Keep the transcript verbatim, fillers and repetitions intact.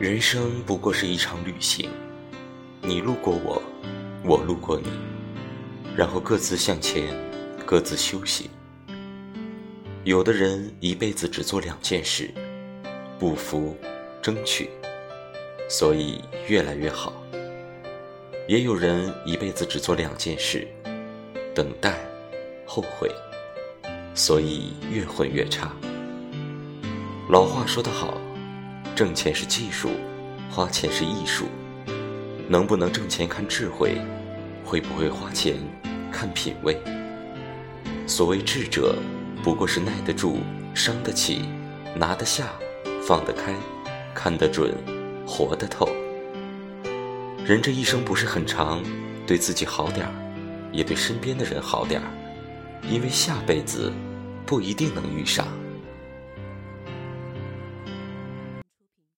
人生不过是一场旅行，你路过我，我路过你，然后各自向前，各自休息。有的人一辈子只做两件事，不服，争取，所以越来越好。也有人一辈子只做两件事，等待，后悔，所以越混越差。老话说得好，挣钱是技术，花钱是艺术。能不能挣钱看智慧，会不会花钱看品味。所谓智者，不过是耐得住，伤得起，拿得下，放得开，看得准，活得透。人这一生不是很长，对自己好点儿，也对身边的人好点儿，因为下辈子不一定能遇上。